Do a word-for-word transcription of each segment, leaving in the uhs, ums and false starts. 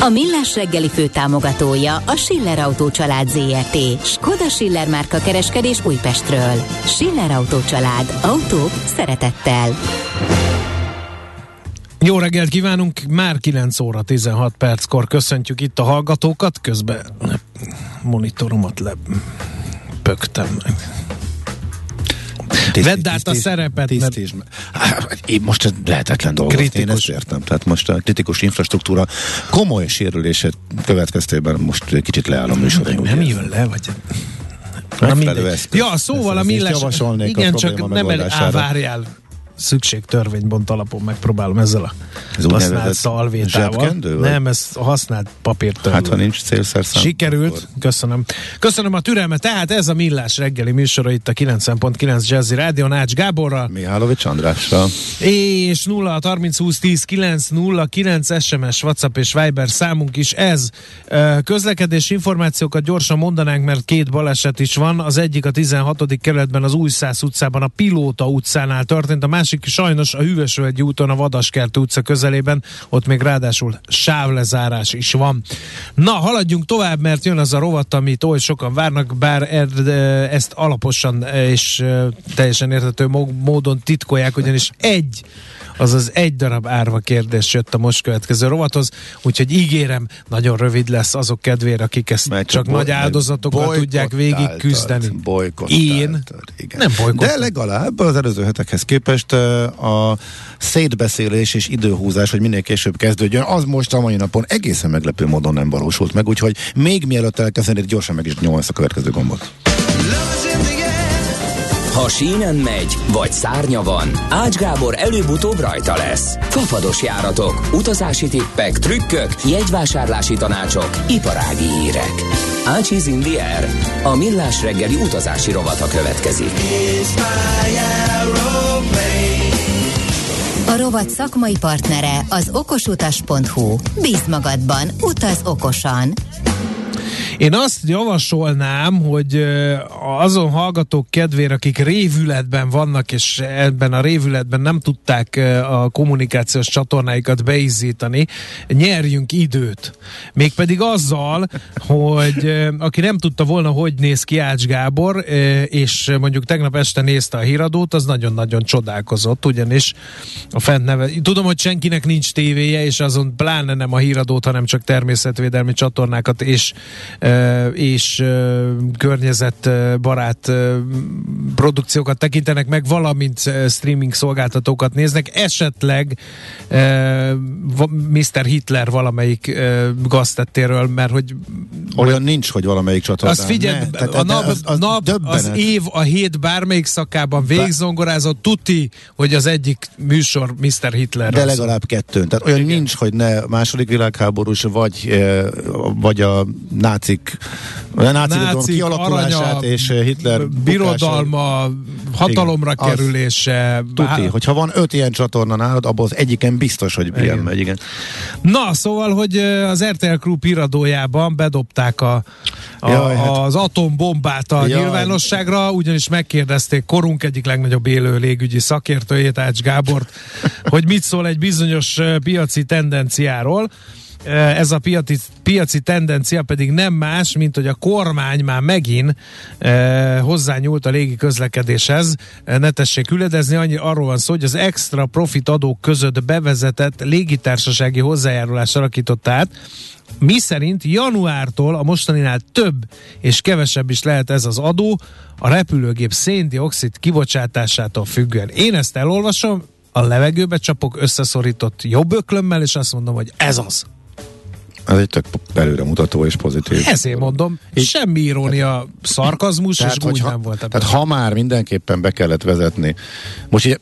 A Millás reggeli főtámogatója a Schiller Autócsalád zé er té. Skoda Schiller márka kereskedés Újpestről. Schiller Autócsalád. Autók szeretettel. Jó reggelt kívánunk! Már kilenc óra tizenhat perckor köszöntjük itt a hallgatókat. Közben monitoromat lepöktem. Tiszt, Vedd tiszt, át a tiszt, szerepet, tiszt, mert... Én most ez lehetetlen dolgot, kritikus. Én ezt értem. Tehát most a kritikus infrastruktúra komoly sérülése következtében most kicsit leáll a műsor. Nem, nem jön le, vagy... Ezt, ja, szóval a Millás... Igen, a csak nem el, á, várjál. Szükségtörvénybont alapon megpróbálom ezzel a ez használt szalvétával. Zsebkendő? Nem, ez a használt papírtől. Hát, ha nincs célszerszám. Sikerült. Akkor. Köszönöm. Köszönöm a türelmet. Tehát ez a Millás reggeli műsora itt a kilencven egész kilenc Jazzy Rádió Nács Gáborral. Mihálovics Andrással. És nulla harminc húsz tíz kilenc nulla kilenc es em es, WhatsApp és Viber számunk is ez. Közlekedési információkat gyorsan mondanánk, mert két baleset is van. Az egyik a tizenhatodik kerületben az Új Száz utcában, a Pilóta utcánál történt, a másik sajnos a Hűvösvölgyi úton, a Vadaskert utca közelében, ott még ráadásul sávlezárás is van. Na, haladjunk tovább, mert jön az a rovat, amit oly sokan várnak, bár er, ezt alaposan és teljesen érthető módon titkolják, ugyanis egy, azaz egy darab árva kérdés jött a most következő rovathoz, úgyhogy ígérem, nagyon rövid lesz azok kedvére, akik ezt mert csak bol- nagy áldozatokkal tudják végig küzdeni. Én nem bolykottáltad. De legalább az előző hetekhez képest a szétbeszélés és időhúzás, hogy minél később kezdődjön, az most a mai napon egészen meglepő módon nem valósult meg, úgyhogy még mielőtt elkezdenéd, gyorsan meg is nyolc a következő gombot. Ha sínen megy, vagy szárnya van, Ács Gábor előbb-utóbb rajta lesz. Fafados járatok, utazási tippek, trükkök, jegyvásárlási tanácsok, iparági hírek. Ácsiz in the air. A Millás reggeli utazási rovata következik. A rovat szakmai partnere az okosutas pont hú. Bízz magadban, utaz okosan! Én azt javasolnám, hogy azon hallgatók kedvére, akik révületben vannak, és ebben a révületben nem tudták a kommunikációs csatornáikat beizzítani, nyerjünk időt. Mégpedig azzal, hogy aki nem tudta volna, hogy néz ki Ács Gábor, és mondjuk tegnap este nézte a híradót, az nagyon-nagyon csodálkozott, ugyanis a fent neve... Tudom, hogy senkinek nincs tévéje, és azon pláne nem a híradót, hanem csak természetvédelmi csatornákat és és környezetbarát produkciókat tekintenek meg, valamint streaming szolgáltatókat néznek, esetleg miszter Hitler valamelyik gaztettéről, mert hogy olyan nincs, hogy valamelyik csatornán. Azt figyeld, ne, a nap, az, az, nap az év, a hét bármelyik szakában végzongorázott, tuti, hogy az egyik műsor miszter Hitler. De legalább kettőn. Tehát olyan igen. Nincs, hogy ne második világháborús, vagy, vagy a nácik, a nácik, nácik kialakulását aranya, és Hitler birodalma, bukása, hatalomra igen, kerülése. Tuti, bár... hogyha van öt ilyen csatorna nálad, abban az egyiken biztos, hogy igen. Megy, igen. Na, szóval, hogy az er té el Klub híradójában bedobták a, a, Jaj, hát... az atombombát a Jaj. nyilvánosságra, ugyanis megkérdezték korunk egyik legnagyobb élő légügyi szakértőjét, Ács Gábort, hogy mit szól egy bizonyos piaci tendenciáról. Ez a piaci, piaci tendencia pedig nem más, mint hogy a kormány már megint e, hozzányúlt a légi közlekedéshez. Ne tessék üledezni, annyi arról van szó, hogy az extra profit adók között bevezetett légitársasági hozzájárulást alakította át, miszerint januártól a mostaninál több és kevesebb is lehet ez az adó a repülőgép széndioxid kibocsátásától függően. Én ezt elolvasom, a levegőbe csapok összeszorított jobb öklömmel, és azt mondom, hogy ez az. Ez egy tök előremutató és pozitív. Ezért mondom, így, semmi irónia, szarkazmus és úgy nem volt ebben. Tehát ha már mindenképpen be kellett vezetni. Most ugye,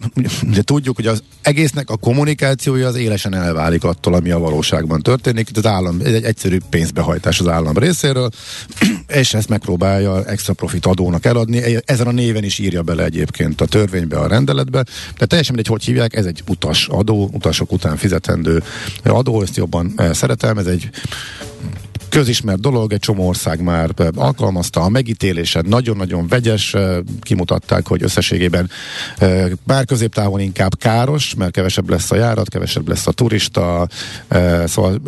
ugye tudjuk, hogy az egésznek a kommunikációja az élesen elválik attól, ami a valóságban történik. Az állam, egy egyszerű pénzbehajtás az állam részéről, és ezt megpróbálja extra profit adónak eladni. Ezen a néven is írja bele egyébként a törvénybe, a rendeletbe. Tehát teljesen mindegy, hogy hívják, ez egy utas adó, utasok után fizetendő adó, ezt jobban szeretem, ez egy közismert dolog, egy csomó ország már alkalmazta, a megítélése nagyon-nagyon vegyes, kimutatták, hogy összességében bár középtávon inkább káros, mert kevesebb lesz a járat, kevesebb lesz a turista, szóval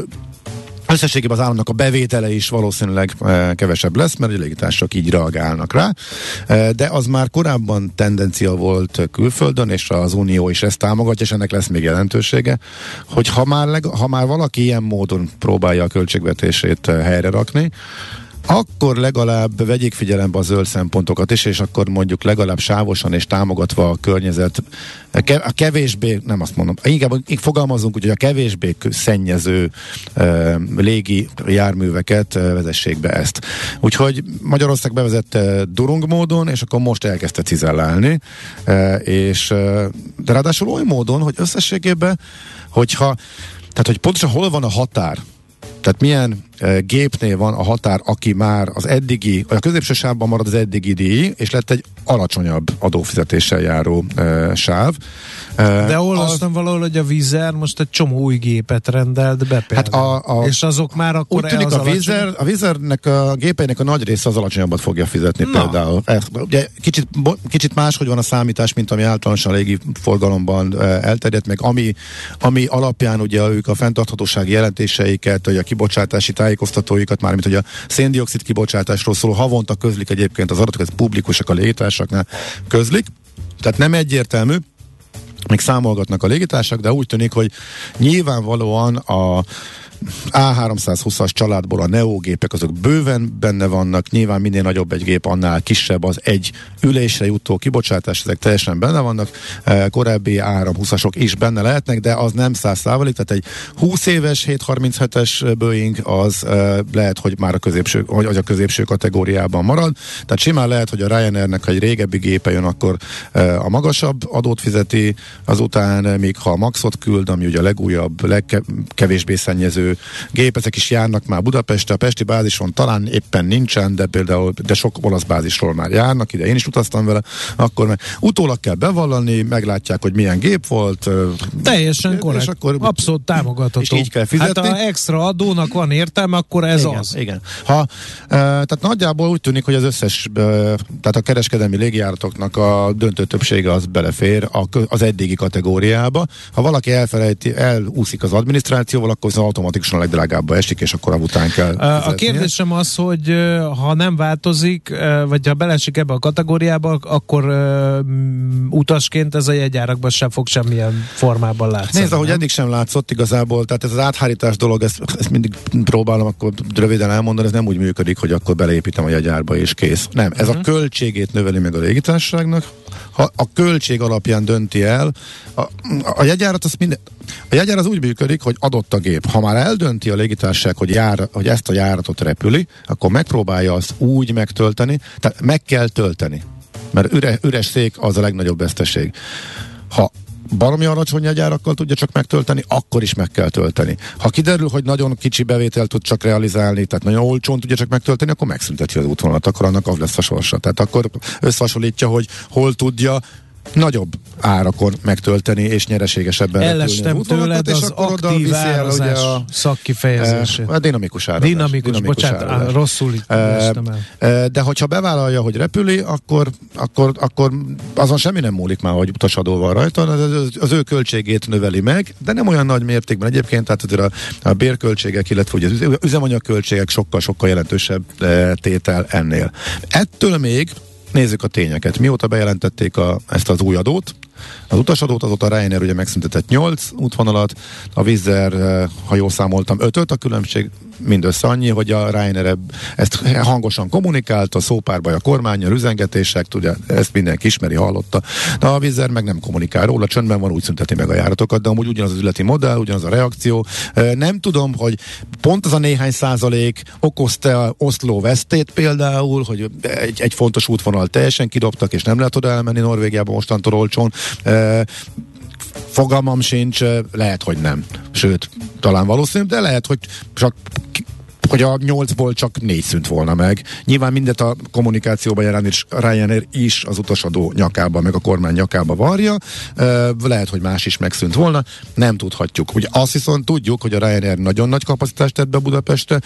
összességében az államnak a bevétele is valószínűleg e, kevesebb lesz, mert a légitársaságok így reagálnak rá, e, de az már korábban tendencia volt külföldön, és az Unió is ezt támogatja, és ennek lesz még jelentősége, hogy ha már, leg, ha már valaki ilyen módon próbálja a költségvetését helyre rakni, akkor legalább vegyék figyelembe a zöld szempontokat is, és akkor mondjuk legalább sávosan és támogatva a környezet, a kevésbé, nem azt mondom, inkább fogalmazunk úgy, hogy a kevésbé szennyező e, légi járműveket e, vezessék be ezt. Úgyhogy Magyarország bevezette durung módon, és akkor most elkezdte cizellálni, e, és de ráadásul oly módon, hogy összességében, hogyha, tehát hogy pontosan hol van a határ, tehát milyen e, gépnél van a határ, aki már az eddigi, a középső sávban marad az eddigi díj, és lett egy alacsonyabb adófizetéssel járó e, sáv. E, De olvastam az... valahol, hogy a Wizz Air most egy csomó új gépet rendelt be hát a, a, és azok már akkor el az alacsonyabb. A Wizz Airnek a gépeinek a nagy része az alacsonyabbat fogja fizetni. Na. Például. E, ugye kicsit, kicsit máshogy van a számítás, mint ami általánosan légi forgalomban e, elterjedt, meg ami, ami alapján ugye ők a fenntarthatósági jelentéseiket, a kibocsátási tájékoztatóikat, mármint hogy a széndioxid kibocsátásról szóló havonta közlik egyébként az adatokat, publikusak a légitársaságnál közlik, tehát nem egyértelmű, még számolgatnak a légitársak, de úgy tűnik, hogy nyilvánvalóan a á háromszázhúszas családból a neógépek azok bőven benne vannak, nyilván minél nagyobb egy gép, annál kisebb az egy ülésre jutó kibocsátás, ezek teljesen benne vannak, korábbi á háromszázhúszasok is benne lehetnek, de az nem száz százalék, tehát egy húsz éves hétszázharminchetes Boeing az lehet, hogy már a középső, vagy a középső kategóriában marad, tehát simán lehet, hogy a Ryanairnek, ha egy régebbi gépe jön, akkor a magasabb adót fizeti, azután még ha a Maxot küld, ami ugye a legújabb, legkevésbé szennyező gép, ezek is járnak már Budapestre, a pesti bázison talán éppen nincsen, de például de sok olasz bázisról már járnak ide, én is utaztam vele, akkor meg utólag kell bevallani, meglátják, hogy milyen gép volt. Teljesen korrekt, akkor abszolút támogatható. És így kell fizetni. Hát ha extra adónak van értelme, akkor ez igen, az. Igen. Ha, tehát nagyjából úgy tűnik, hogy az összes, tehát a kereskedelmi légjáratoknak a döntő többsége az belefér az eddigi kategóriába. Ha valaki elfelejti, elúszik az adminisztrációval, akkor az autom automatikusan a legdrágábbba esik, és akkor után kell fizetnie. A kérdésem az, hogy ha nem változik, vagy ha belesik ebbe a kategóriába, akkor utasként ez a jegyárakban sem fog semmilyen formában látszani. Nézd, ahogy eddig sem látszott igazából, tehát ez az áthárítás dolog, ezt, ezt mindig próbálom akkor röviden elmondani, ez nem úgy működik, hogy akkor beleépítem a jegyárba és kész. Nem, ez uh-huh. a költségét növeli meg a légitársaságnak. Ha a költség alapján dönti el, a, a jegyárat az minden... A jegyár az úgy működik, hogy adott a gép. Ha már eldönti a légitársaság, hogy, jár, hogy ezt a járatot repüli, akkor megpróbálja azt úgy megtölteni, tehát meg kell tölteni, mert üre, üres szék az a legnagyobb veszteség. Ha baromi alacsony jegyárakkal tudja csak megtölteni, akkor is meg kell tölteni. Ha kiderül, hogy nagyon kicsi bevételt tud csak realizálni, tehát nagyon olcsón tudja csak megtölteni, akkor megszünteti az útvonalat, akkor annak az lesz a sorsa. Tehát akkor összehasonlítja, hogy hol tudja nagyobb árakon megtölteni és nyereségesebben ellestem tőled az aktív árazás a, szakkifejezését. A dinamikus árazás. Dinamikus, dinamikus bocsánat, árazás. Á, rosszul itt e, e, de hogyha bevállalja, hogy repüli, akkor, akkor, akkor azon semmi nem múlik már, hogy utasadó van rajta, az, az ő költségét növeli meg, de nem olyan nagy mértékben egyébként, tehát azért a, a bérköltségek, illetve ugye az üzemanyagköltségek sokkal-sokkal jelentősebb e, tétel ennél. Ettől még nézzük a tényeket. Mióta bejelentették a, ezt az új adót, az utasadót, azóta a Ryanair ugye megszüntetett nyolc útvonalat, a Wizz Air, ha jól számoltam, ötöt, a különbség mindössze annyi, hogy a Ryanair ezt hangosan kommunikálta, szópárbaj a kormánnyal, üzengetések, tudja, ezt mindenki ismeri, hallotta. De a Wizz Air meg nem kommunikál róla, csöndben van, úgy szünteti meg a járatokat, de amúgy ugyanaz az üzleti modell, ugyanaz a reakció. Nem tudom, hogy pont az a néhány százalék okozta Oszló vesztét például, hogy egy, egy fontos útvonal teljesen kidobtak, és nem lehet oda elmenni Norvégiába mostantól olcsón. Fogalmam sincs, lehet, hogy nem. Sőt, talán valószínű, de lehet, hogy csak hogy a nyolcból csak négy szűnt volna meg. Nyilván mindet a kommunikációban jelen is Ryanair is az utasadó nyakába, meg a kormány nyakába varja. Lehet, hogy más is megszűnt volna. Nem tudhatjuk. Ugye azt viszont tudjuk, hogy a Ryanair nagyon nagy kapacitást tett be Budapestre,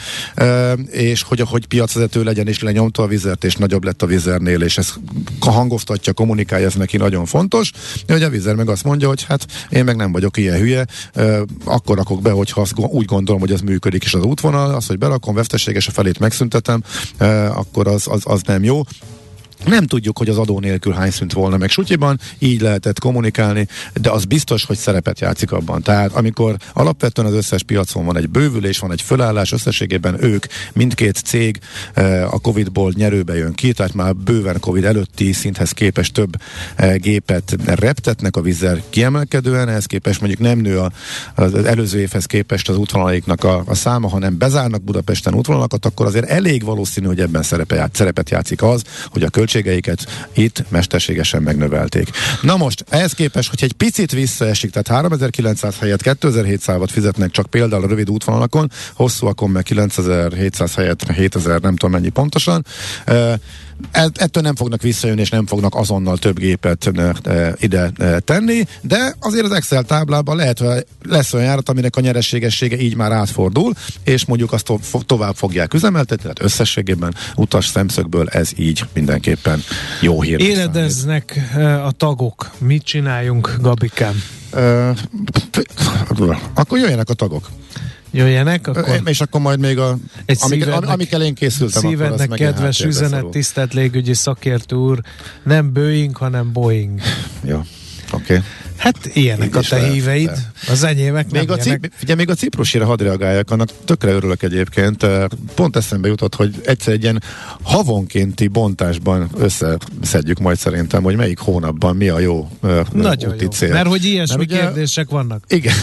és hogy ahogy piacvezető legyen, és lenyomta a Wizz Airt, és nagyobb lett a Wizz Airnél, és ez hangoztatja, kommunikálja, ez neki nagyon fontos. Ugye a Wizz Air meg azt mondja, hogy hát én meg nem vagyok ilyen hülye, akkor rakok be, hogyha úgy gondolom, hogy ez működik, és az útvonal, az, hogy be akkor veszteséges a felét megszüntetem, eh, akkor az, az, az nem jó. Nem tudjuk, hogy az adó nélkül hány szűnt volna meg sutyiban, így lehetett kommunikálni, de az biztos, hogy szerepet játszik abban. Tehát amikor alapvetően az összes piacon van egy bővülés, van egy fölállás, összességében ők, mindkét cég a Covidból nyerőbe jön ki, tehát már bőven Covid előtti szinthez képest több gépet reptetnek, a Wizz Air kiemelkedően, ehhez képest mondjuk nem nő az előző évhez képest az útvonalaiknak a, a száma, hanem bezárnak Budapesten útvonalakat, akkor azért elég valószínű, hogy ebben szerepet játszik az, hogy a költségeiket itt mesterségesen megnövelték. Na most, ehhez képest, hogy egy picit visszaesik, tehát háromezer-kilencszáz helyett kétezer-hétszáz fizetnek csak például a rövid útvonalakon, hosszúakon meg kilencezer-hétszáz helyett hétezer, nem tudom mennyi pontosan, ettől nem fognak visszajönni, és nem fognak azonnal több gépet ide tenni, de azért az Excel táblában lehet, hogy lesz olyan járat, aminek a nyereségessége így már átfordul, és mondjuk azt tovább fogják üzemeltetni, tehát összességében utas szemszögből ez így mindenképpen jó hír. Éledeznek a tagok. Mit csináljunk, Gabikám? Akkor jöjjenek a tagok. Jöjjenek, akkor... És akkor majd még a... Amikkel amik én készültem. Szívednek kedves üzenet, tisztelt légügyi szakértő úr, nem Boeing, hanem Boeing. Jó, oké. Okay. Hát ilyenek a te lehet, híveid, de. Az enyémek még nem a ilyenek. Cip, ugye még a ciprusira hadd reagáljak, annak tökre örülök egyébként. Pont eszembe jutott, hogy egyszer egy ilyen havonkénti bontásban összeszedjük majd szerintem, hogy melyik hónapban mi a jó nagyon úti jó cél. Mert hogy ilyesmi ugye... kérdések vannak. Igen.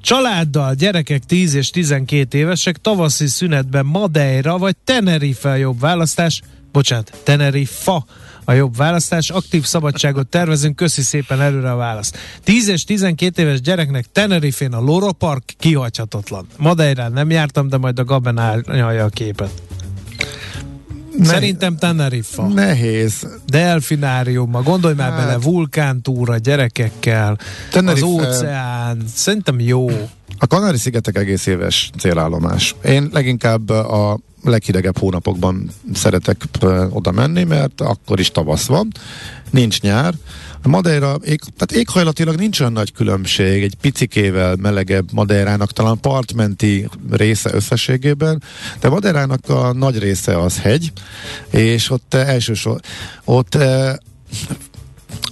Családdal gyerekek tíz és tizenkét évesek tavaszi szünetben Madeira vagy Tenerife a jobb választás. Bocsánat, Tenerife a jobb választás, aktív szabadságot tervezünk, köszi szépen előre a választ. tíz és tizenkét éves gyereknek Tenerifén a Loro Park kihagyhatatlan. Madeirán nem jártam, de majd a Gaben állja a képet. Nehéz. Szerintem Tenerife. Nehéz. Delfináriumban, gondolj már hát bele, vulkántúra gyerekekkel, Tenerife, az óceán, szerintem jó. A Kanári-szigetek egész éves célállomás. Én leginkább a leghidegebb hónapokban szeretek oda menni, mert akkor is tavasz van, nincs nyár. A Madeira, ég, tehát éghajlatilag nincs olyan nagy különbség, egy picikével melegebb Madeirának, talán partmenti része összességében, de Madeirának a nagy része az hegy, és ott elsősorban ott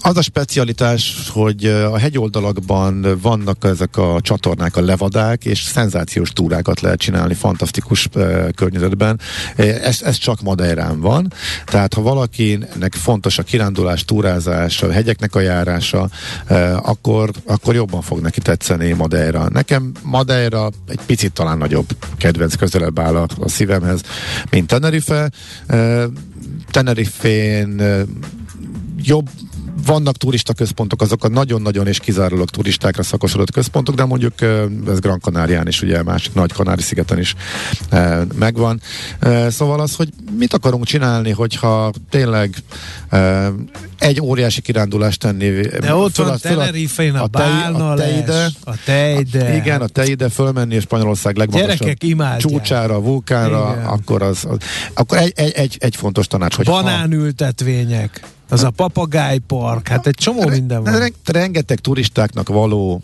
az a specialitás, hogy a hegyoldalakban vannak ezek a csatornák, a levadák, és szenzációs túrákat lehet csinálni fantasztikus eh, környezetben. Ez, ez csak Madeirán van, tehát ha valakinek fontos a kirándulás, túrázás, a hegyeknek a járása, eh, akkor, akkor jobban fog neki tetszeni Madeira. Nekem Madeira egy picit talán nagyobb kedvenc, közelebb áll a, a szívemhez, mint Tenerife. Eh, Tenerifén eh, jobb vannak turista központok, azok a nagyon-nagyon és kizárólag turistákra szakosodott központok, de mondjuk ez Gran Canarián is, ugye másik nagy Kanári-szigeten is e, megvan. E, szóval az, hogy mit akarunk csinálni, hogyha tényleg e, egy óriási kirándulást tenni. De ott föl, van Tenerifén a Teide, a Teide. Igen, a Teide, fölmenni a Spanyolország legmagasabb csúcsára, vulkánra, igen. akkor az, az akkor egy, egy, egy, egy fontos tanács, hogy banánültetvények. Az a papagájpark, hát egy csomó minden van. Rengeteg turistáknak való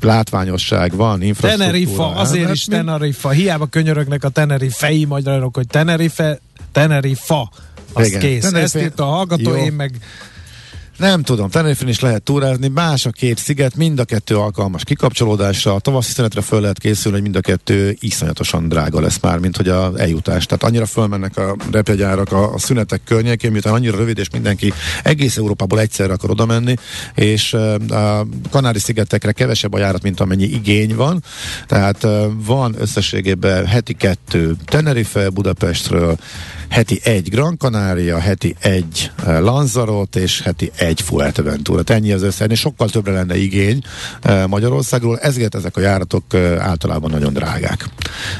látványosság van, infrastruktúra. Tenerife, azért hát, is mi? Tenerife. Hiába könyörögnek a tenerifei magyarok, hogy Tenerife, Tenerife, az igen. Kész. Tenerife, ezt írt a hallgató, jó. Én meg Nem tudom, Tenerifen is lehet túrázni, más a két sziget, mind a kettő alkalmas kikapcsolódásra, a tavaszi szünetre föl lehet készülni, hogy mind a kettő iszonyatosan drága lesz már, mint hogy az eljutás. Tehát annyira fölmennek a repjegyárak a, a szünetek környékén, miután annyira rövid, és mindenki egész Európából egyszerre akar oda menni, és a Kanári-szigetekre kevesebb a járat, mint amennyi igény van. Tehát van összességében heti kettő Tenerife Budapestről, heti egy Gran Canaria, heti egy Lanzarote és heti egy Fuerteventura. Ennyi az össze, sokkal többre lenne igény Magyarországról, ezért ezek a járatok általában nagyon drágák.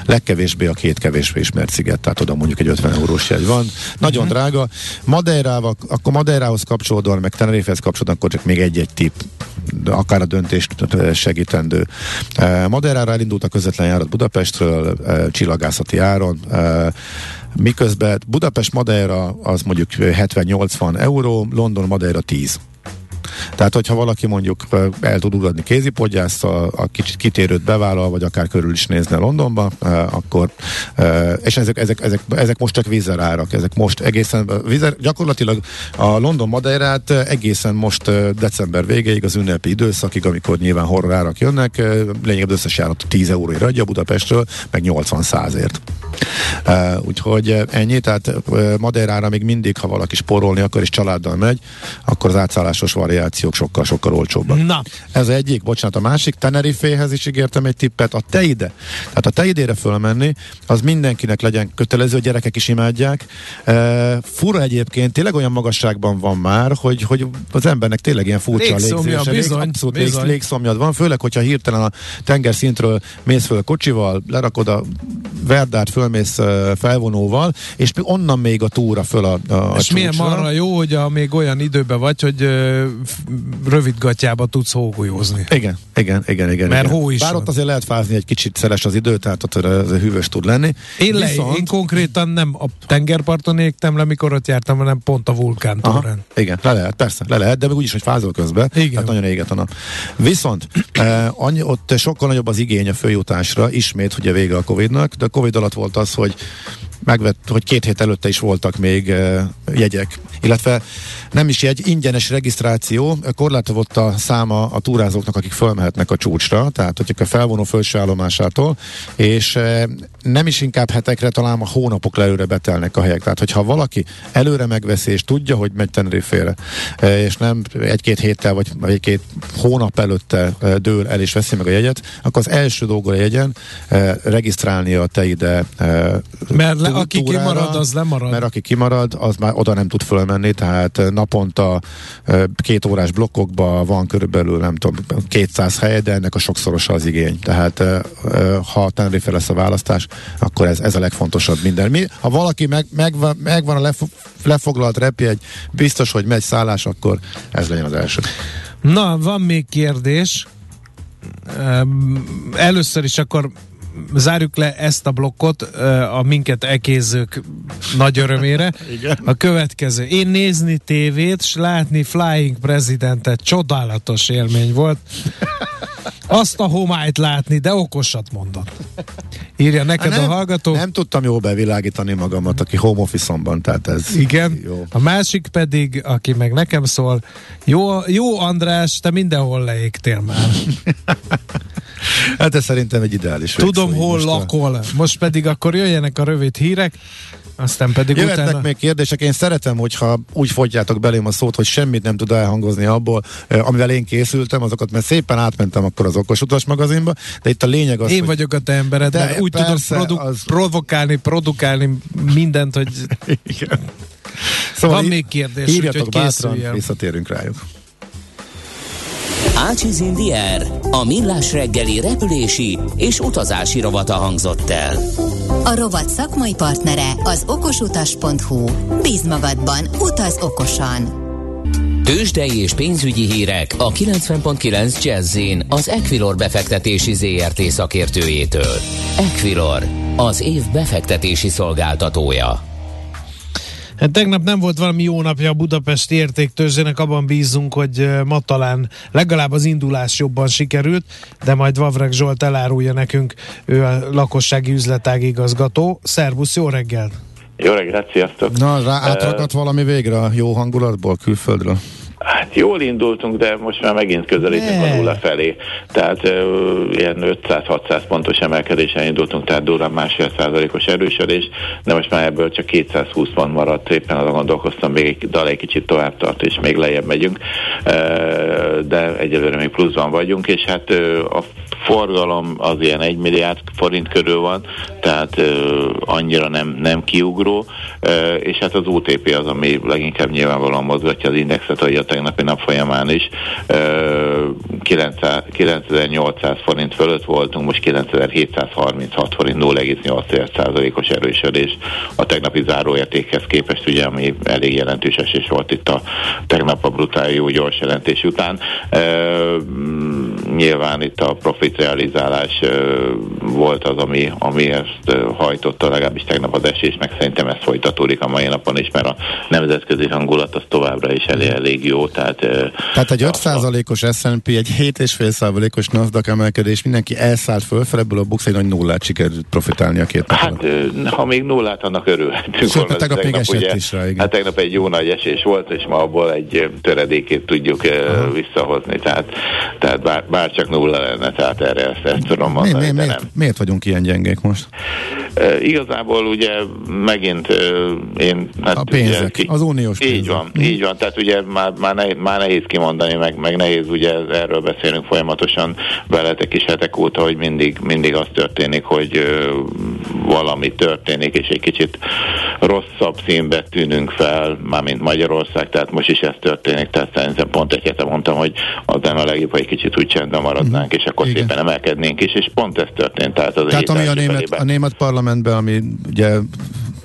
Legkevésbé a két kevésbé ismert sziget, tehát oda mondjuk egy ötven eurós jegy van. Nagyon mm-hmm. drága. Madeirával, akkor Madeirához kapcsolódóan, meg Tenerifehez kapcsolódóan, akkor csak még egy-egy tipp, akár a döntést segítendő. Madeirára elindult a közvetlen járat Budapestről, csillagászati áron, miközben Budapest-Madeira az mondjuk hetven-nyolcvan euró, London-Madeira tíz. Tehát, hogyha valaki mondjuk el tud ugrani kézipodgyásszal, a kicsit kitérőt bevállal, vagy akár körül is nézne Londonba, akkor, és ezek, ezek, ezek, ezek most csak vízerárak, ezek most egészen, vízer, gyakorlatilag a London Madeirát egészen most december végéig, az ünnepi időszakig, amikor nyilván horror árak jönnek, lényegében összes járat tíz euróért adja Budapestről, meg nyolcvan-százért. Úgyhogy ennyi, tehát Madeirára még mindig, ha valaki spórolni akar, és családdal megy, akkor az átszállásos variációk sokkal-sokkal olcsóbbak. Na. Ez egyik, bocsánat, a másik, Teneriféhez is ígértem egy tippet, a Teide. Tehát a Teidére fölmenni, az mindenkinek legyen kötelező, a gyerekek is imádják. E, fura egyébként, tényleg olyan magasságban van már, hogy, hogy az embernek tényleg ilyen furcsa légzése, bizony, abszolút bizony. Légszomjad van, főleg, hogyha hirtelen a tengerszintről mész föl kocsival, lerakod a Verdát, fölmész felvonóval, és onnan még a túra föl a, a és milyen marra jó, hogy a, még olyan időben vagy, hogy rövidgatjába tudsz hógolyózni. Igen, igen, igen, igen. Mert igen. Hó is. Bár van. Ott azért lehet fázni, egy kicsit szeles az idő, tehát ott hűvös tud lenni. Én, Viszont... le, én konkrétan nem a tengerparton égtem le, mikor ott jártam, hanem pont a vulkántorrán. Igen, le lehet, persze, le lehet, de még úgyis, hogy fázol közben. Igen. Hát nagyon éget a nap. Viszont eh, annyi, ott sokkal nagyobb az igény a följutásra, ismét ugye vége a Covidnak, de a Covid alatt volt az, hogy megvett, hogy két hét előtte is voltak még uh, jegyek, illetve nem is jegy, ingyenes regisztráció, korlátozott a száma a túrázóknak, akik fölmehetnek a csúcsra, tehát hogyha felvonó felső állomásától, és uh, nem is inkább hetekre, talán a hónapok előre betelnek a helyek, tehát hogyha valaki előre megveszi és tudja, hogy megy Tenerifére, uh, és nem egy-két héttel vagy egy-két hónap előtte uh, dől el és veszi meg a jegyet, akkor az első dolga a jegyen uh, regisztrálni a Teide uh, mert le- aki túrára, kimarad, az lemarad. Mert aki kimarad, az már oda nem tud fölmenni, tehát naponta két órás blokkokban van körülbelül, nem tudom, kétszáz hely, de ennek a sokszorosa az igény. Tehát ha Tenerife lesz a választás, akkor ez, ez a legfontosabb minden. Mi, ha valaki meg, meg, megvan a lef, lefoglalt repjegy, biztos, hogy megy szállás, akkor ez legyen az első. Na, van még kérdés. Először is akkor zárjuk le ezt a blokkot a minket ekézők nagy örömére. A következő. Én nézni tévét, s látni Flying Presidentet. Csodálatos élmény volt. Azt a homályt látni, de okosat mondott. Írja neked nem, a hallgató. Nem tudtam jól bevilágítani magamat, aki home office-omban, tehát ez igen. Jó. A másik pedig, aki meg nekem szól, jó, jó András, te mindenhol leégtél már. Hát ez szerintem egy ideális. Tudom, hol most lakol. A... Most pedig akkor jöjjenek a rövid hírek, aztán pedig jöhetnek utána... még kérdések. Én szeretem, hogyha úgy fogyjátok belém a szót, hogy semmit nem tud elhangozni abból, amivel én készültem, azokat, mert szépen átmentem akkor az Okosutas magazinba, de itt a lényeg az, én hogy... vagyok a te embered, mert úgy tudod produ- az... provokálni, produkálni mindent, hogy... Igen. Szóval van í- még kérdés, írjatok úgy, bátran, visszatérünk rájuk. Ácsiz Indiér, a millás reggeli repülési és utazási rovata hangzott el. A rovat szakmai partnere az okosutas pont hu. Bíz magadban, utaz okosan! Tőzsdei és pénzügyi hírek a kilencven egész kilenc Jazzin az Equilor befektetési zé er té szakértőjétől. Equilor, az év befektetési szolgáltatója. Hát tegnap nem volt valami jó napja a Budapest értéktőzsdének, abban bízunk, hogy ma talán legalább az indulás jobban sikerült, de majd Vavrek Zsolt elárulja nekünk, ő a lakossági üzletág igazgató. Szervusz, jó reggelt! Jó reggelt, sziasztok! Na, rá átragadt uh, valami végre a jó hangulatból, külföldről? Hát Jól indultunk, de most már megint közelítünk ne. a nulla felé. Tehát uh, ilyen ötszáz-hatszáz pontos emelkedésen indultunk, tehát durván másfél százalékos erősödés, de most már ebből csak kétszázhúsz pont maradt, éppen azon gondolkoztam, még dal egy kicsit tovább tart, és még lejjebb megyünk, uh, de egyelőre még pluszban vagyunk, és hát uh, a forgalom az ilyen egy milliárd forint körül van, tehát uh, annyira nem, nem kiugró, uh, és hát az o té pé az, ami leginkább nyilvánvalóan mozgatja az indexet, ahogy a tegnapi nap folyamán is, kilencezer-nyolcszáz forint fölött voltunk, most kilencezer-hétszázharminchat forint, nulla egész nyolc százalékos erősödés a tegnapi záróértékhez képest, ugye, ami elég jelentős esés volt itt a tegnap a brutál jó gyors jelentés után. Nyilván itt a profit realizálás volt az, ami, ami ezt hajtotta, legalábbis tegnap az esés, meg szerintem ez folytatódik a mai napon is, mert a nemzetközi hangulat az továbbra is elég, elég jó. Tehát, tehát egy öt százalékos es és pé, egy hét egész öt százalékos Nasdaq emelkedés, mindenki elszállt fölfele, ebből a BUX egy nagy nullát sikerült profitálni a két napon. Hát, ha még nullát, annak örülhetünk. Sőt, tegnap még esett is rá, igen. Hát tegnap egy jó nagy esés volt, és ma abból egy töredékét tudjuk uh, visszahozni, tehát, tehát bár, bár csak nulla lenne, tehát erre ezt, ezt tudom mondani, mi, mi, miért, nem. Miért vagyunk ilyen gyengék most? Uh, igazából ugye megint uh, én... Hát, a pénzek, ugye, az uniós pénzek. Így van, mm. így van, tehát ugye már, már, nehéz, már nehéz kimondani, meg, meg nehéz, ugye erről beszélünk folyamatosan veletek is hetek óta, hogy mindig, mindig az történik, hogy uh, valami történik, és egy kicsit rosszabb színbe tűnünk fel, mármint Magyarország, tehát most is ez történik, tehát szerintem pont egy hete mondtam, hogy aztán a legjobb, ha egy kicsit úgy csendben maradnánk, és akkor igen. szépen emelkednénk is, és pont ez történt. Tehát, az tehát ami a német, a német parlamentben, ami ugye...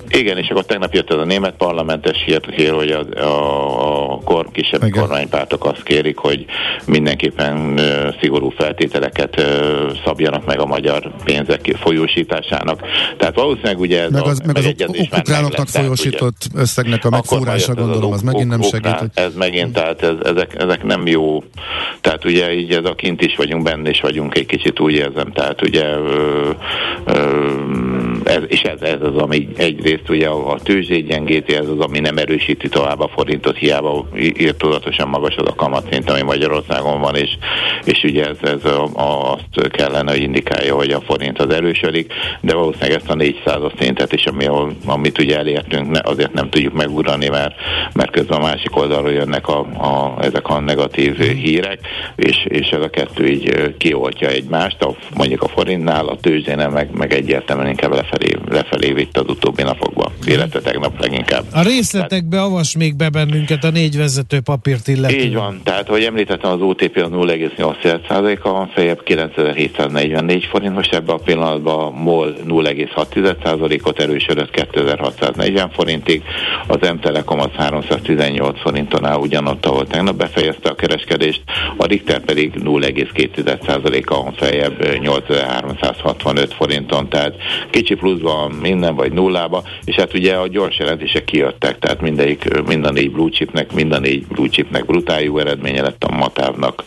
Igen, és akkor tegnap jött ez a német parlamentes hír, hogy a, a, a kor, kisebb igen. kormánypártok azt kérik, hogy mindenképpen ö, szigorú feltételeket ö, szabjanak meg a magyar pénzek folyósításának. Tehát valószínűleg ugye ez meg az, a megegyezés már ukránoknak folyósított ugye, összegnek a megfúrása, gondolom, az, az megint nem segít. Ez megint, tehát ez, ezek, ezek nem jó. Tehát ugye így ez a kint is vagyunk, benne is vagyunk, egy kicsit úgy érzem. Tehát ugye ö, ö, ez, és ez, ez az, ami egyrészt ugye a tőzsdét gyengíti, ez az, ami nem erősíti tovább a forintot, hiába irtózatosan magas az a kamatszint, ami Magyarországon van, és, és ugye ez, ez a, a, azt kellene, hogy indikálja, hogy a forint az erősödik, de valószínűleg ezt a négyszázas szintet is, ami, amit ugye elértünk, ne, azért nem tudjuk megugrani, mert, mert közben a másik oldalról jönnek a, a, ezek a negatív hírek, és, és ez a kettő így kioltja egymást, a, mondjuk a forintnál, a tőzsdénél meg, meg egyértelműen inkább lefelé, lefelé vitt az utóbbi napok. Élete tegnap leginkább. A részletekbe avas még be bennünket a négy vezető papírt illetve. Így van, tehát ahogy említettem, az o té pé a nulla egész nyolc százaléka van, feljebb kilencezer-hétszáznegyvennégy forint, most ebben a pillanatban a MOL nulla egész hat százalékot erősödött kétezer-hatszáznegyven forintig, az M-Telekom az háromszáztizennyolc forinton áll, ugyanott, ahol tegnap befejezte a kereskedést, a Richter pedig nulla egész két százaléka van feljebb nyolcezer-háromszázhatvanöt forinton, tehát kicsi pluszban minden, vagy nullába, és hát ugye a gyors jelentések kijöttek, tehát mindegyik, mind a négy blue chipnek, mind a négy blue chipnek brutál jó eredménye lett, a Matávnak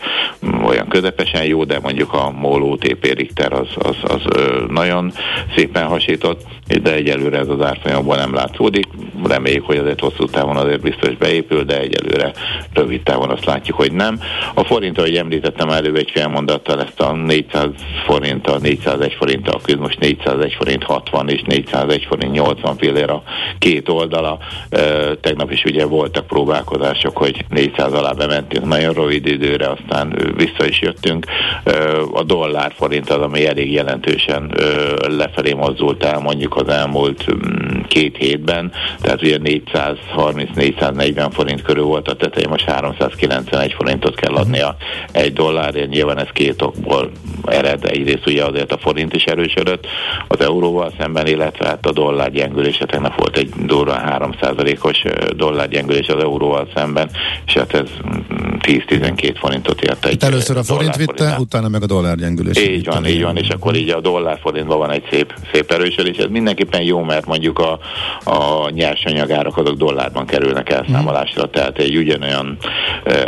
olyan közepesen jó, de mondjuk a MOL, o té pé, Richter az, az, az nagyon szépen hasított, de egyelőre ez az árfolyamban nem látszódik, reméljük, hogy azért hosszú távon azért biztos beépül, de egyelőre rövid távon azt látjuk, hogy nem. A forint, ahogy említettem előbb egy fél mondattal, ezt a négyszáz forinttal, négyszázegy forinttal küzd, most négyszázegy forint hatvan és négyszázegy forint nyolcvan pillér a két oldala. E, tegnap is ugye voltak próbálkozások, hogy négyszáz alá bementünk nagyon rövid időre, aztán vissza is jöttünk. E, a dollár forint az, ami elég jelentősen e, lefelé mozdult el mondjuk az elmúlt m- két hétben, tehát ugye négyszázharminc-négyszáznegyven forint körül volt a tetej, most háromszázkilencvenegy forintot kell adnia egy dollárért, nyilván ez két okból ered, egyrészt ugye azért a forint is erősödött az euróval szemben, illetve hát a dollár gyengülése, tegnap volt egy durván három százalékos dollár gyengülés az euróval szemben, és hát ez tíz-tizenkét forintot ért egy. Itt először a forint vitte, forintnál. Utána meg a dollár gyengülés. Így van, így van, és akkor így a dollár forintban van egy szép, szép erősödés, ez mindenképpen jó, mert mondjuk a, a nyersanyagár árak azok dollárban kerülnek elszámolásra, tehát egy ugyanolyan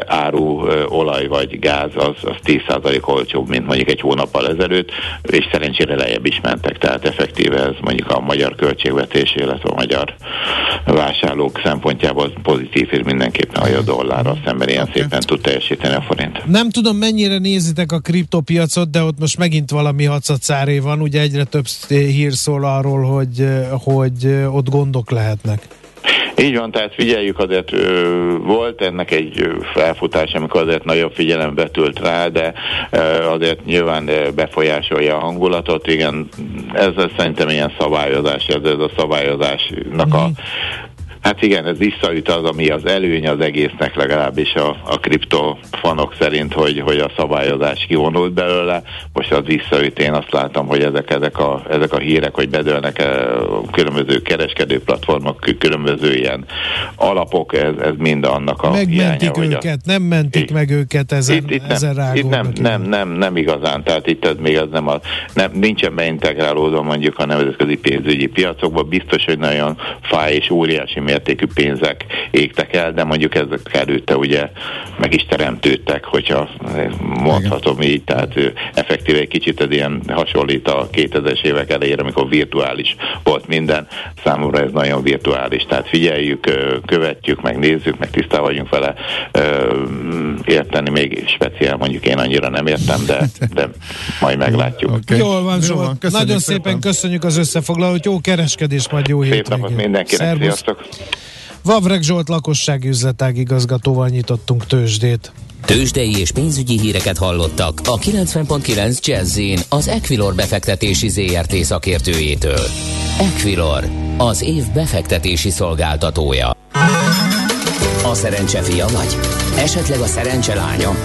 áru, olaj vagy gáz az, az tíz százalék olcsóbb, mint mondjuk egy hónappal ezelőtt, és szerencsére lejjebb is mentek, tehát effektíve ez mondjuk a magyar költségvetés, illetve a magyar vásárlók szempontjából pozitív, és mindenképpen, hogy a dollárral szemben ilyen okay. szépen tud teljesíteni a forint. Nem tudom, mennyire nézitek a kriptopiacot, de ott most megint valami hacacáré van, ugye egyre több hír szól arról, hogy, hogy ott gondok lehetnek. Így van, tehát figyeljük, azért volt ennek egy felfutás, amikor azért nagyobb figyelem betült rá, de azért nyilván befolyásolja a hangulatot. Igen, ez szerintem ilyen szabályozás, ez, ez a szabályozásnak a... Hát igen, ez visszaüt az, ami az előny az egésznek, legalábbis a, a kriptofanok szerint, hogy, hogy a szabályozás kivonult belőle. Most az visszaüt, én azt látom, hogy ezek, ezek, a, ezek a hírek, hogy bedőlnek a különböző kereskedő platformok, különböző ilyen alapok, ez, ez mind annak a megmentik hiánya, őket, a... nem mentik itt, meg őket ezen, itt, itt ezen nem, itt nem, nem, nem, nem igazán, tehát itt ez még az nem, a, nem nincsen beintegrálódva mondjuk a nemzetközi pénzügyi piacokba, biztos, hogy nagyon fáj és óriási értékű pénzek égtek el, de mondjuk ezek előtte ugye meg is teremtődtek, hogyha mondhatom így, tehát effektíve egy kicsit ez ilyen hasonlít a kétezres évek elejére, amikor virtuális volt minden, számomra ez nagyon virtuális, tehát figyeljük, követjük, megnézzük, meg tisztá vagyunk vele, érteni még speciál, mondjuk én annyira nem értem, de, de majd meglátjuk. Okay. Jól van, Zsolt, Jól van. nagyon szépen, szépen köszönjük az összefoglalót, jó kereskedés, majd jó szép hétvégén. Mindenkinek, szervusz. Sziasztok! Vavrek Zsolt lakossági üzletág igazgatóval nyitottunk tőzsdét. Tőzsdei és pénzügyi híreket hallottak a kilencven egész kilenc Jazzin az Equilor befektetési zé er té szakértőjétől. Equilor, az év befektetési szolgáltatója. A szerencse fia vagy? Esetleg a szerencse lánya?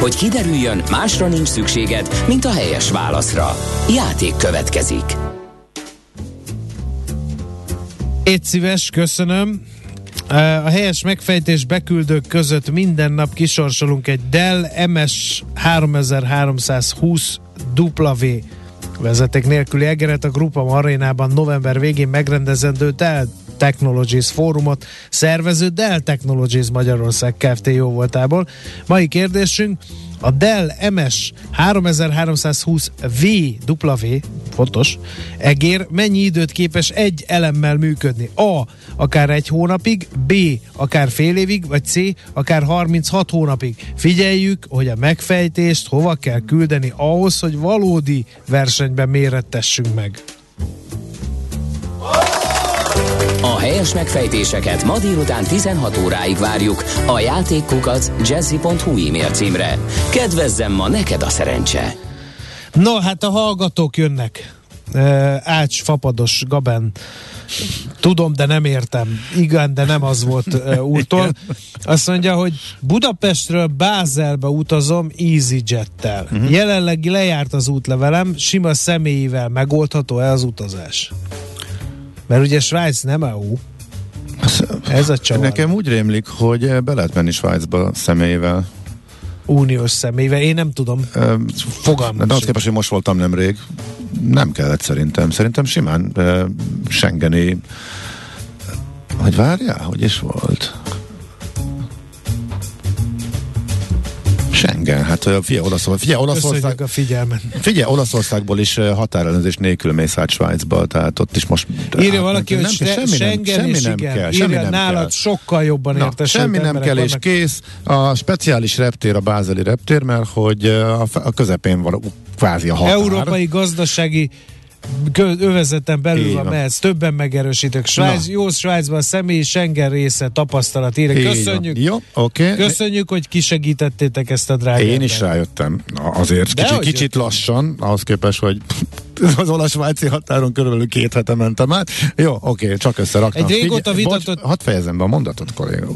Hogy kiderüljön, másra nincs szükséged, mint a helyes válaszra. Játék következik. Égy szíves, köszönöm. A helyes megfejtés beküldők között minden nap kisorsolunk egy Dell em es háromezer-háromszázhúsz dupla vé vezeték nélküli egeret a Groupam arénában november végén megrendezendő Dell Technologies fórumot szervező Dell Technologies Magyarország Kft. Jóvoltából. Mai kérdésünk: a Dell em es háromezer-háromszázhúsz vé dupla vé, fontos, egér mennyi időt képes egy elemmel működni? A. akár egy hónapig, B. akár fél évig, vagy C. akár harminchat hónapig. Figyeljük, hogy a megfejtést hova kell küldeni ahhoz, hogy valódi versenyben mérettessünk meg. A helyes megfejtéseket ma délután tizenhat óráig várjuk a játékkukac jazzy pont hu e-mail címre. Kedvezzem ma neked a szerencse! No, hát a hallgatók jönnek. Ács Fapados Gaben: tudom, de nem értem. Igen, de nem az volt úrtól. Azt mondja, hogy Budapestről Bázelbe utazom EasyJettel. Uh-huh. Jelenleg lejárt az útlevelem, sima személyivel megoldható-e az utazás? Mert ugye Svájc nem é u. Ez a csavar. Nekem úgy rémlik, hogy be lehet menni Svájcba személyvel. Uniós személyvel, én nem tudom. Fogalmam sincs. De azt képest, hogy most voltam nemrég, nem kellett szerintem. Szerintem simán uh, schengeni... Hogy várjál? Hogy is volt? Schengen, hát figyelj, Olaszország, figyelj, Olaszország, a figyelmen. Figyelj, Olaszországból is határellenőrzés nélkül mész át Svájcba, tehát ott is most... Írja valaki, nem, hogy se, Schengen is igen, kell, írja nem nálad kell. Sokkal jobban értesült. Semmi nem kell, és kész. A speciális reptér, a bázeli reptér, mert hogy a, a közepén van kvázi a határ. Európai gazdasági övezeten belül van, mehetsz, többen megerősítök. Svájc, jó, Svájcban a személyi Schengen része, tapasztalat írja. Köszönjük. Jó, okay. Köszönjük, hogy kisegítettétek ezt a drágát. Én is rájöttem. Na, azért kicsit, kicsit lassan, ahhoz képest, hogy az olasz-svájci határon körülbelül két hete mentem át. Jó, oké, okay, csak összeraktam. Egy régóta vitatott... Hadd fejezem be a mondatot, kolléga.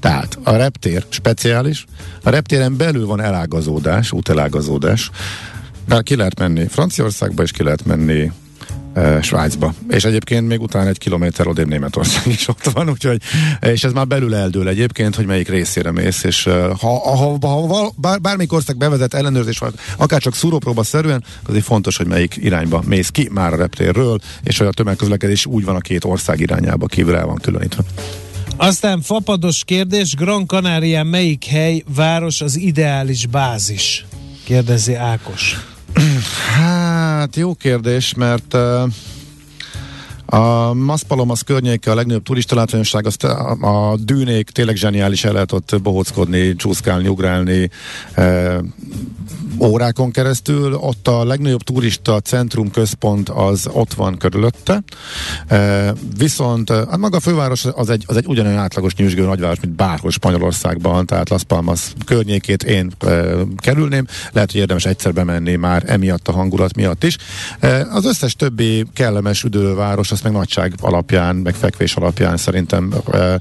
Tehát a reptér speciális, a reptéren belül van elágazódás, útelágazódás. Már ki lehet menni Franciaországba, és ki lehet menni e, Svájcba. És egyébként még utána egy kilométer odébb Németország is ott van, úgyhogy, és ez már belül eldől egyébként, hogy melyik részére mész, és ha, ha, ha, ha bár, bármelyik ország bevezet ellenőrzés, akár csak szúrópróba szerűen, azért fontos, hogy melyik irányba mész ki már a reptérről, és hogy a tömegközlekedés úgy van a két ország irányába, kívül el van különítve. Aztán fapados kérdés, Gran Canaria melyik hely, város az ideális bázis? Kérdezi Ákos. Hát jó kérdés, mert a Maspalomas környéke a legnagyobb turista látványosság, azt a dűnék tényleg zseniális, el lehet ott bohóckodni, csúszkálni, ugrálni órákon keresztül. Ott a legnagyobb turista centrum, központ az ott van körülötte, e, viszont hát maga a főváros az egy, az egy ugyanolyan átlagos nyűsgő nagyváros, mint bárhol Spanyolországban, tehát Las Palmas környékét én e, kerülném, lehet, hogy érdemes egyszer bemenni már emiatt a hangulat miatt is. E, az összes többi kellemes üdülőváros, azt meg nagyság alapján, meg fekvés alapján szerintem e,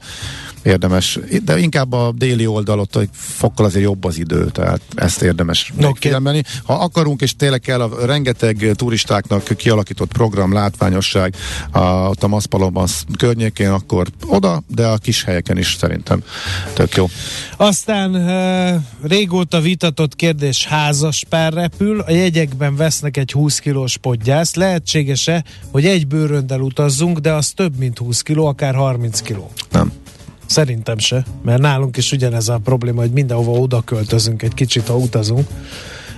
érdemes, de inkább a déli oldalot, hogy fokkal azért jobb az idő, tehát ezt érdemes megfigyelembenni. Ha akarunk, és tényleg kell a rengeteg turistáknak kialakított program, látványosság a, ott a Maspalomas környékén, akkor oda, de a kis helyeken is szerintem tök jó. Aztán e, régóta vitatott kérdés, házas pár repül, a jegyekben vesznek egy húsz kilós podgyászt, lehetséges-e, hogy egy bőröndel utazzunk, de az több mint húsz kiló, akár harminc kiló? Nem. Szerintem se, mert nálunk is ugyanez a probléma, hogy mindenhova oda költözünk egy kicsit, ha utazunk.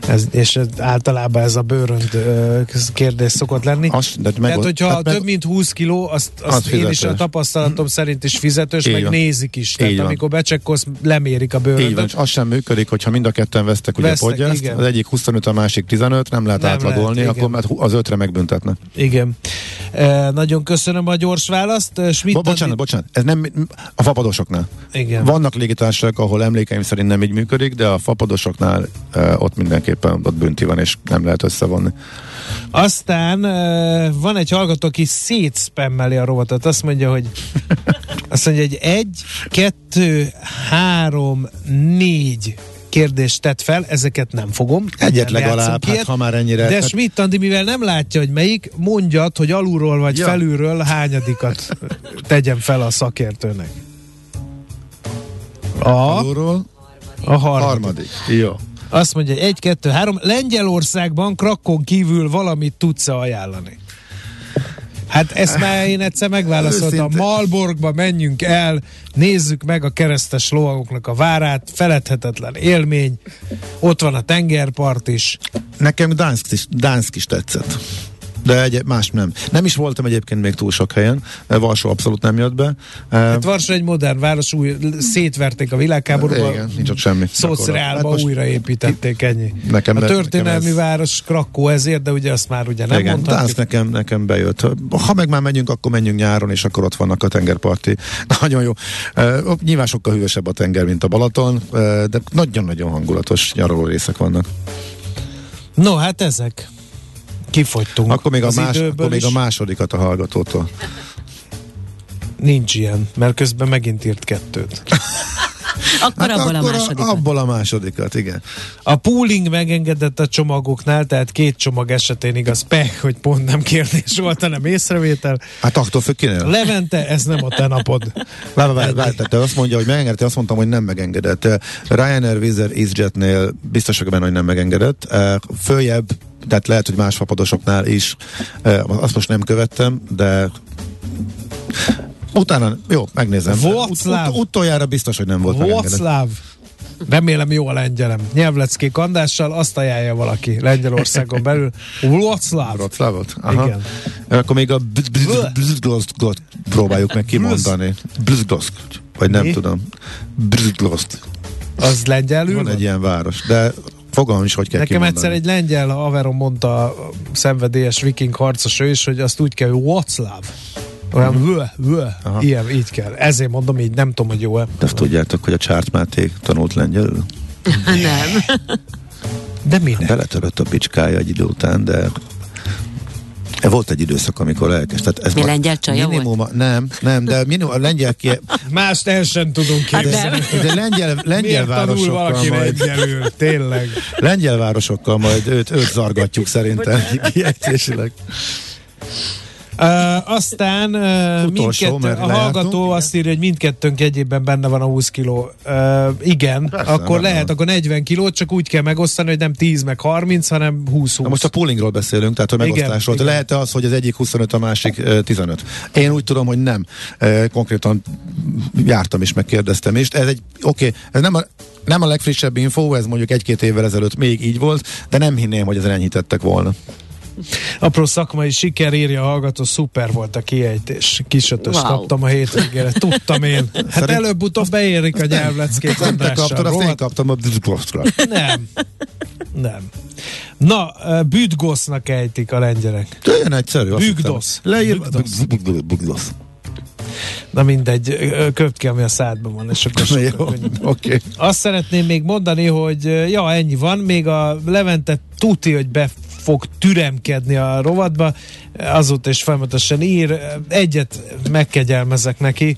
Ez, és általában ez a bőrönd ö, kérdés szokott lenni. Azt, de Tehát, hogyha tehát több meg... mint húsz kiló, azt, azt, azt én is a tapasztalatom szerint is fizetős, így meg van. Nézik is. Tehát így amikor becsekkolsz, lemérik a bőröndöt. Az sem működik, hogyha mind a ketten vesztek, ugye podgyászt, az egyik huszonöt, a másik tizenöt, nem lehet nem átlagolni, lehet, akkor az ötre megbüntetnek. Igen. E, nagyon köszönöm a gyors választ. Schmidt Bo- bocsánat, adni... bocsánat, ez nem a fapadosoknál. Igen. Vannak légitársaságok, ahol emlékeim szerint nem így működik, de a fapadosoknál e, ott mindenki éppen ott bünti van, és nem lehet összevonni. Aztán van egy hallgató, aki szétszpemmeli a rovatot. Azt mondja, hogy azt mondja, hogy egy, kettő, három, négy kérdést tett fel, ezeket nem fogom. Egyet nem legalább, hát, ha már ennyire. De Schmidt Andi, mivel nem látja, hogy melyik, mondjad, hogy alulról vagy ja. felülről hányadikat tegyen fel a szakértőnek. A alulról? A harmadik. harmadik. Jó. Azt mondja, egy, kettő, három. Lengyelországban Krakkón kívül valamit tudsz-e ajánlani? Hát ezt már én egyszer megválaszoltam. Malborgba menjünk el, nézzük meg a keresztes lovagoknak a várát, feledhetetlen élmény, ott van a tengerpart is. Nekem Dansk is, Dansk is tetszett. De egy, más nem. Nem is voltam egyébként még túl sok helyen. Varsó abszolút nem jött be. Hát Varsó egy modern város, új, szétverték a világháborúban. Igen, nincs ott semmi. Szociálba hát újraépítették, ennyi. Nekem a történelmi nekem ez... város Krakkó ezért, de ugye azt már ugye nem igen, mondhatjuk. Igen, nekem, nekem bejött. Ha meg már menjünk, akkor menjünk nyáron, és akkor ott vannak a tengerparti. Nagyon jó. Nyilván sokkal hűvösebb a tenger, mint a Balaton, de nagyon-nagyon hangulatos nyaraló részek vannak. No, hát ezek. Kifogytunk. Akkor még, a, más, akkor még a másodikat a hallgatótól. Nincs ilyen, mert közben megint írt kettőt. Akkor hát abból akkor a másodikat. A, abból a másodikat, igen. A pooling megengedett a csomagoknál, tehát két csomag esetén igaz, pech, hogy pont nem kérdés volt, hanem észrevétel. Hát attól függ kinél. Levente, ez nem a te napod. Te azt mondja, hogy megengedett, azt mondtam, hogy nem megengedett. Ryanair, Wizz Air, EasyJetnél biztosak benne, hogy nem megengedett. Följebb, tehát lehet, hogy más fapadosoknál is. Azt most nem követtem, de... Utána, jó, megnézem. Ut- ut- utoljára biztos, hogy nem volt megengedett. Remélem jó a lengyelem. Nyelvleckék Andrással azt ajánlja valaki Lengyelországon belül. Wroclaw. Wroclawot? Igen. Akkor még a Bydgoszcz próbáljuk meg kimondani. Bydgoszcz. Vagy nem tudom. Bydgoszcz. Az lengyelül? Van egy ilyen város, de... Fogalmam is, hogy kell nekem kimondani. Egyszer egy lengyel haverom mondta, a szenvedélyes viking harcos ő is, hogy azt úgy kell, hogy Wroclaw. Olyan uh-huh. vö, vö, ilyen, így kell. Ezért mondom így, nem tudom, hogy jó-e. De azt tudjátok, hogy a Csártmáték tanult lengyelül? Nem. De minek? Beletörött a bicskája egy idő után, de... Volt egy időszak, amikor elkezd. Tehát mi lengyel csaja minimuma, volt? Nem, nem, de minimum, a lengyel kie... Mást el sem tudunk képzelni. De, de lengyel, lengyel városokkal majd... Lengyelül, tényleg? Lengyel városokkal majd őt, őt zargatjuk szerintem. Kiejtésileg. Uh, aztán uh, utolsó, mindkettő, a hallgató igen. azt írja, hogy mindkettőnk egyébben benne van a húsz kiló. Uh, igen, persze, akkor lehet, van. Akkor negyven kilót, csak úgy kell megosztani, hogy nem tíz meg harminc, hanem húsz-húsz. Na most a poolingról beszélünk, tehát a megosztásról. Igen, lehet-e az, hogy az egyik huszonöt, a másik uh, tizenöt? Én úgy tudom, hogy nem. Uh, konkrétan jártam is, megkérdeztem is. Ez egy, oké, okay, ez nem a nem a legfrissebb infó, ez mondjuk egy-két évvel ezelőtt még így volt, de nem hinném, hogy ezen enyhítettek volna. Apró szakmai siker, írja a hallgató, szuper volt a kiejtés. Kis ötöst wow. kaptam a hétvégére, tudtam én. Hát szerint előbb-utóbb beérik a nyelvleckét. Nem te kaptad, azt én kaptam a Bydgosztra. Nem, nem. Na, Bydgosznak ejtik a lengyelek. Olyan egyszerű. Bydgoszc. Bydgoszc. Na mindegy, köpt ki, ami a szádban van, és akkor jó, okay. Azt szeretném még mondani, hogy ja, ennyi van, még a Levente tuti, hogy be fog türemkedni a rovatba, azóta is folyamatosan ír, egyet megkegyelmezek neki.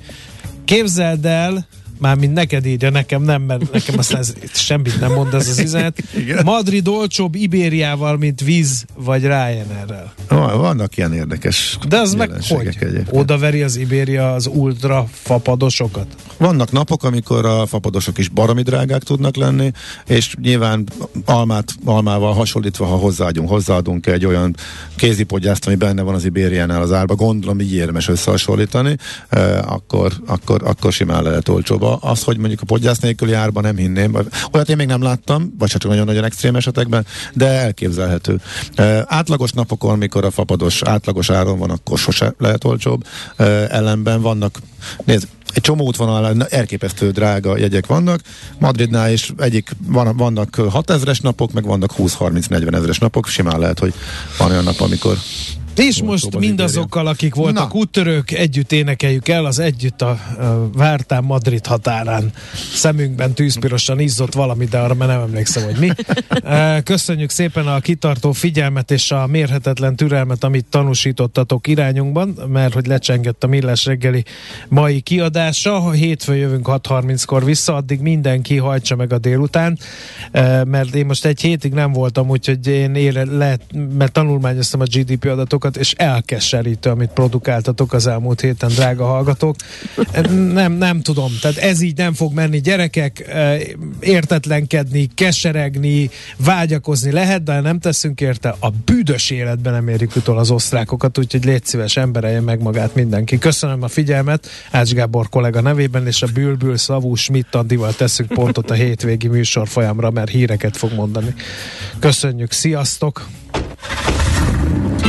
Képzeld el, mármint neked írja, nekem nem, mert nekem aztán ez, semmit nem mond ez az üzenet. Madrid olcsóbb Ibériával, mint Wizz vagy Ryanairrel. Ah, vannak ilyen érdekes. De az meg hogy? Egyébként. Odaveri az Ibéria az ultra fapadosokat? Vannak napok, amikor a fapadosok is baromi drágák tudnak lenni, és nyilván almát, almával hasonlítva, ha hozzáadjunk, hozzáadunk egy olyan kézipodgyászt, ami benne van az Ibériánál az árba, gondolom így érdemes összehasonlítani, eh, akkor, akkor, akkor simán lehet olcsóbb. Az, hogy mondjuk a podgyász nélküli árban nem hinném. Olyat én még nem láttam, vagy csak nagyon-nagyon extrém esetekben, de elképzelhető. E, átlagos napokon, mikor a fapados átlagos áron van, akkor sose lehet olcsóbb. E, ellenben vannak, nézd, egy csomó útvonalán elképesztő drága jegyek vannak. Madridnál is egyik van, vannak hatezres napok, meg vannak húsz-harminc-negyven ezres napok. Simán lehet, hogy van olyan nap, amikor és most mindazokkal, akik voltak Na. úttörők, együtt énekeljük el az együtt a, a Vártán Madrid határán. Szemünkben tűzpirosan izzott valami, de arra már nem emlékszem, hogy mi. Köszönjük szépen a kitartó figyelmet és a mérhetetlen türelmet, amit tanúsítottatok irányunkban, mert hogy lecsengett a Millás reggeli mai kiadása. Ha hétfő jövünk hat harminckor vissza, addig mindenki hajtsa meg a délután, mert én most egy hétig nem voltam, úgyhogy én éle, le, mert tanulmányoztam a gé dé pé adatok, és elkeserítő, amit produkáltatok az elmúlt héten, drága hallgatók. Nem, nem tudom, tehát ez így nem fog menni, gyerekek, értetlenkedni, keseregni, vágyakozni lehet, de nem teszünk érte, a büdös életben nem érik utol az osztrákokat, úgyhogy légy szíves, emberelje meg magát mindenki. Köszönöm a figyelmet, Ács Gábor kollega nevében, és a Bülbül Szavú Schmidt-Andival teszünk pontot a hétvégi műsor folyamra, mert híreket fog mondani. Köszönjük, sziasztok!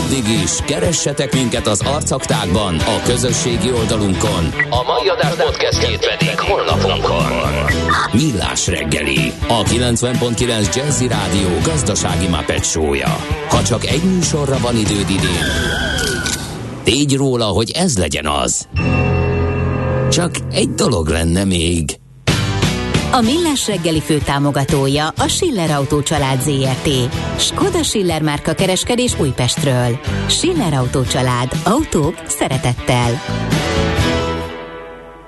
Addig is, keressetek minket az arcaktákban, a közösségi oldalunkon. A mai adás podcastjét pedig holnapunkon. Millás reggeli, a kilencven egész kilenc Jazzi Rádió gazdasági Muppet show-ja. Ha csak egy műsorra van időd idén, tégy róla, hogy ez legyen az. Csak egy dolog lenne még. A Millás reggeli főtámogatója a Schiller Autócsalád zé er té. Skoda Schiller márka kereskedés Újpestről. Schiller Autócsalád. Autók szeretettel.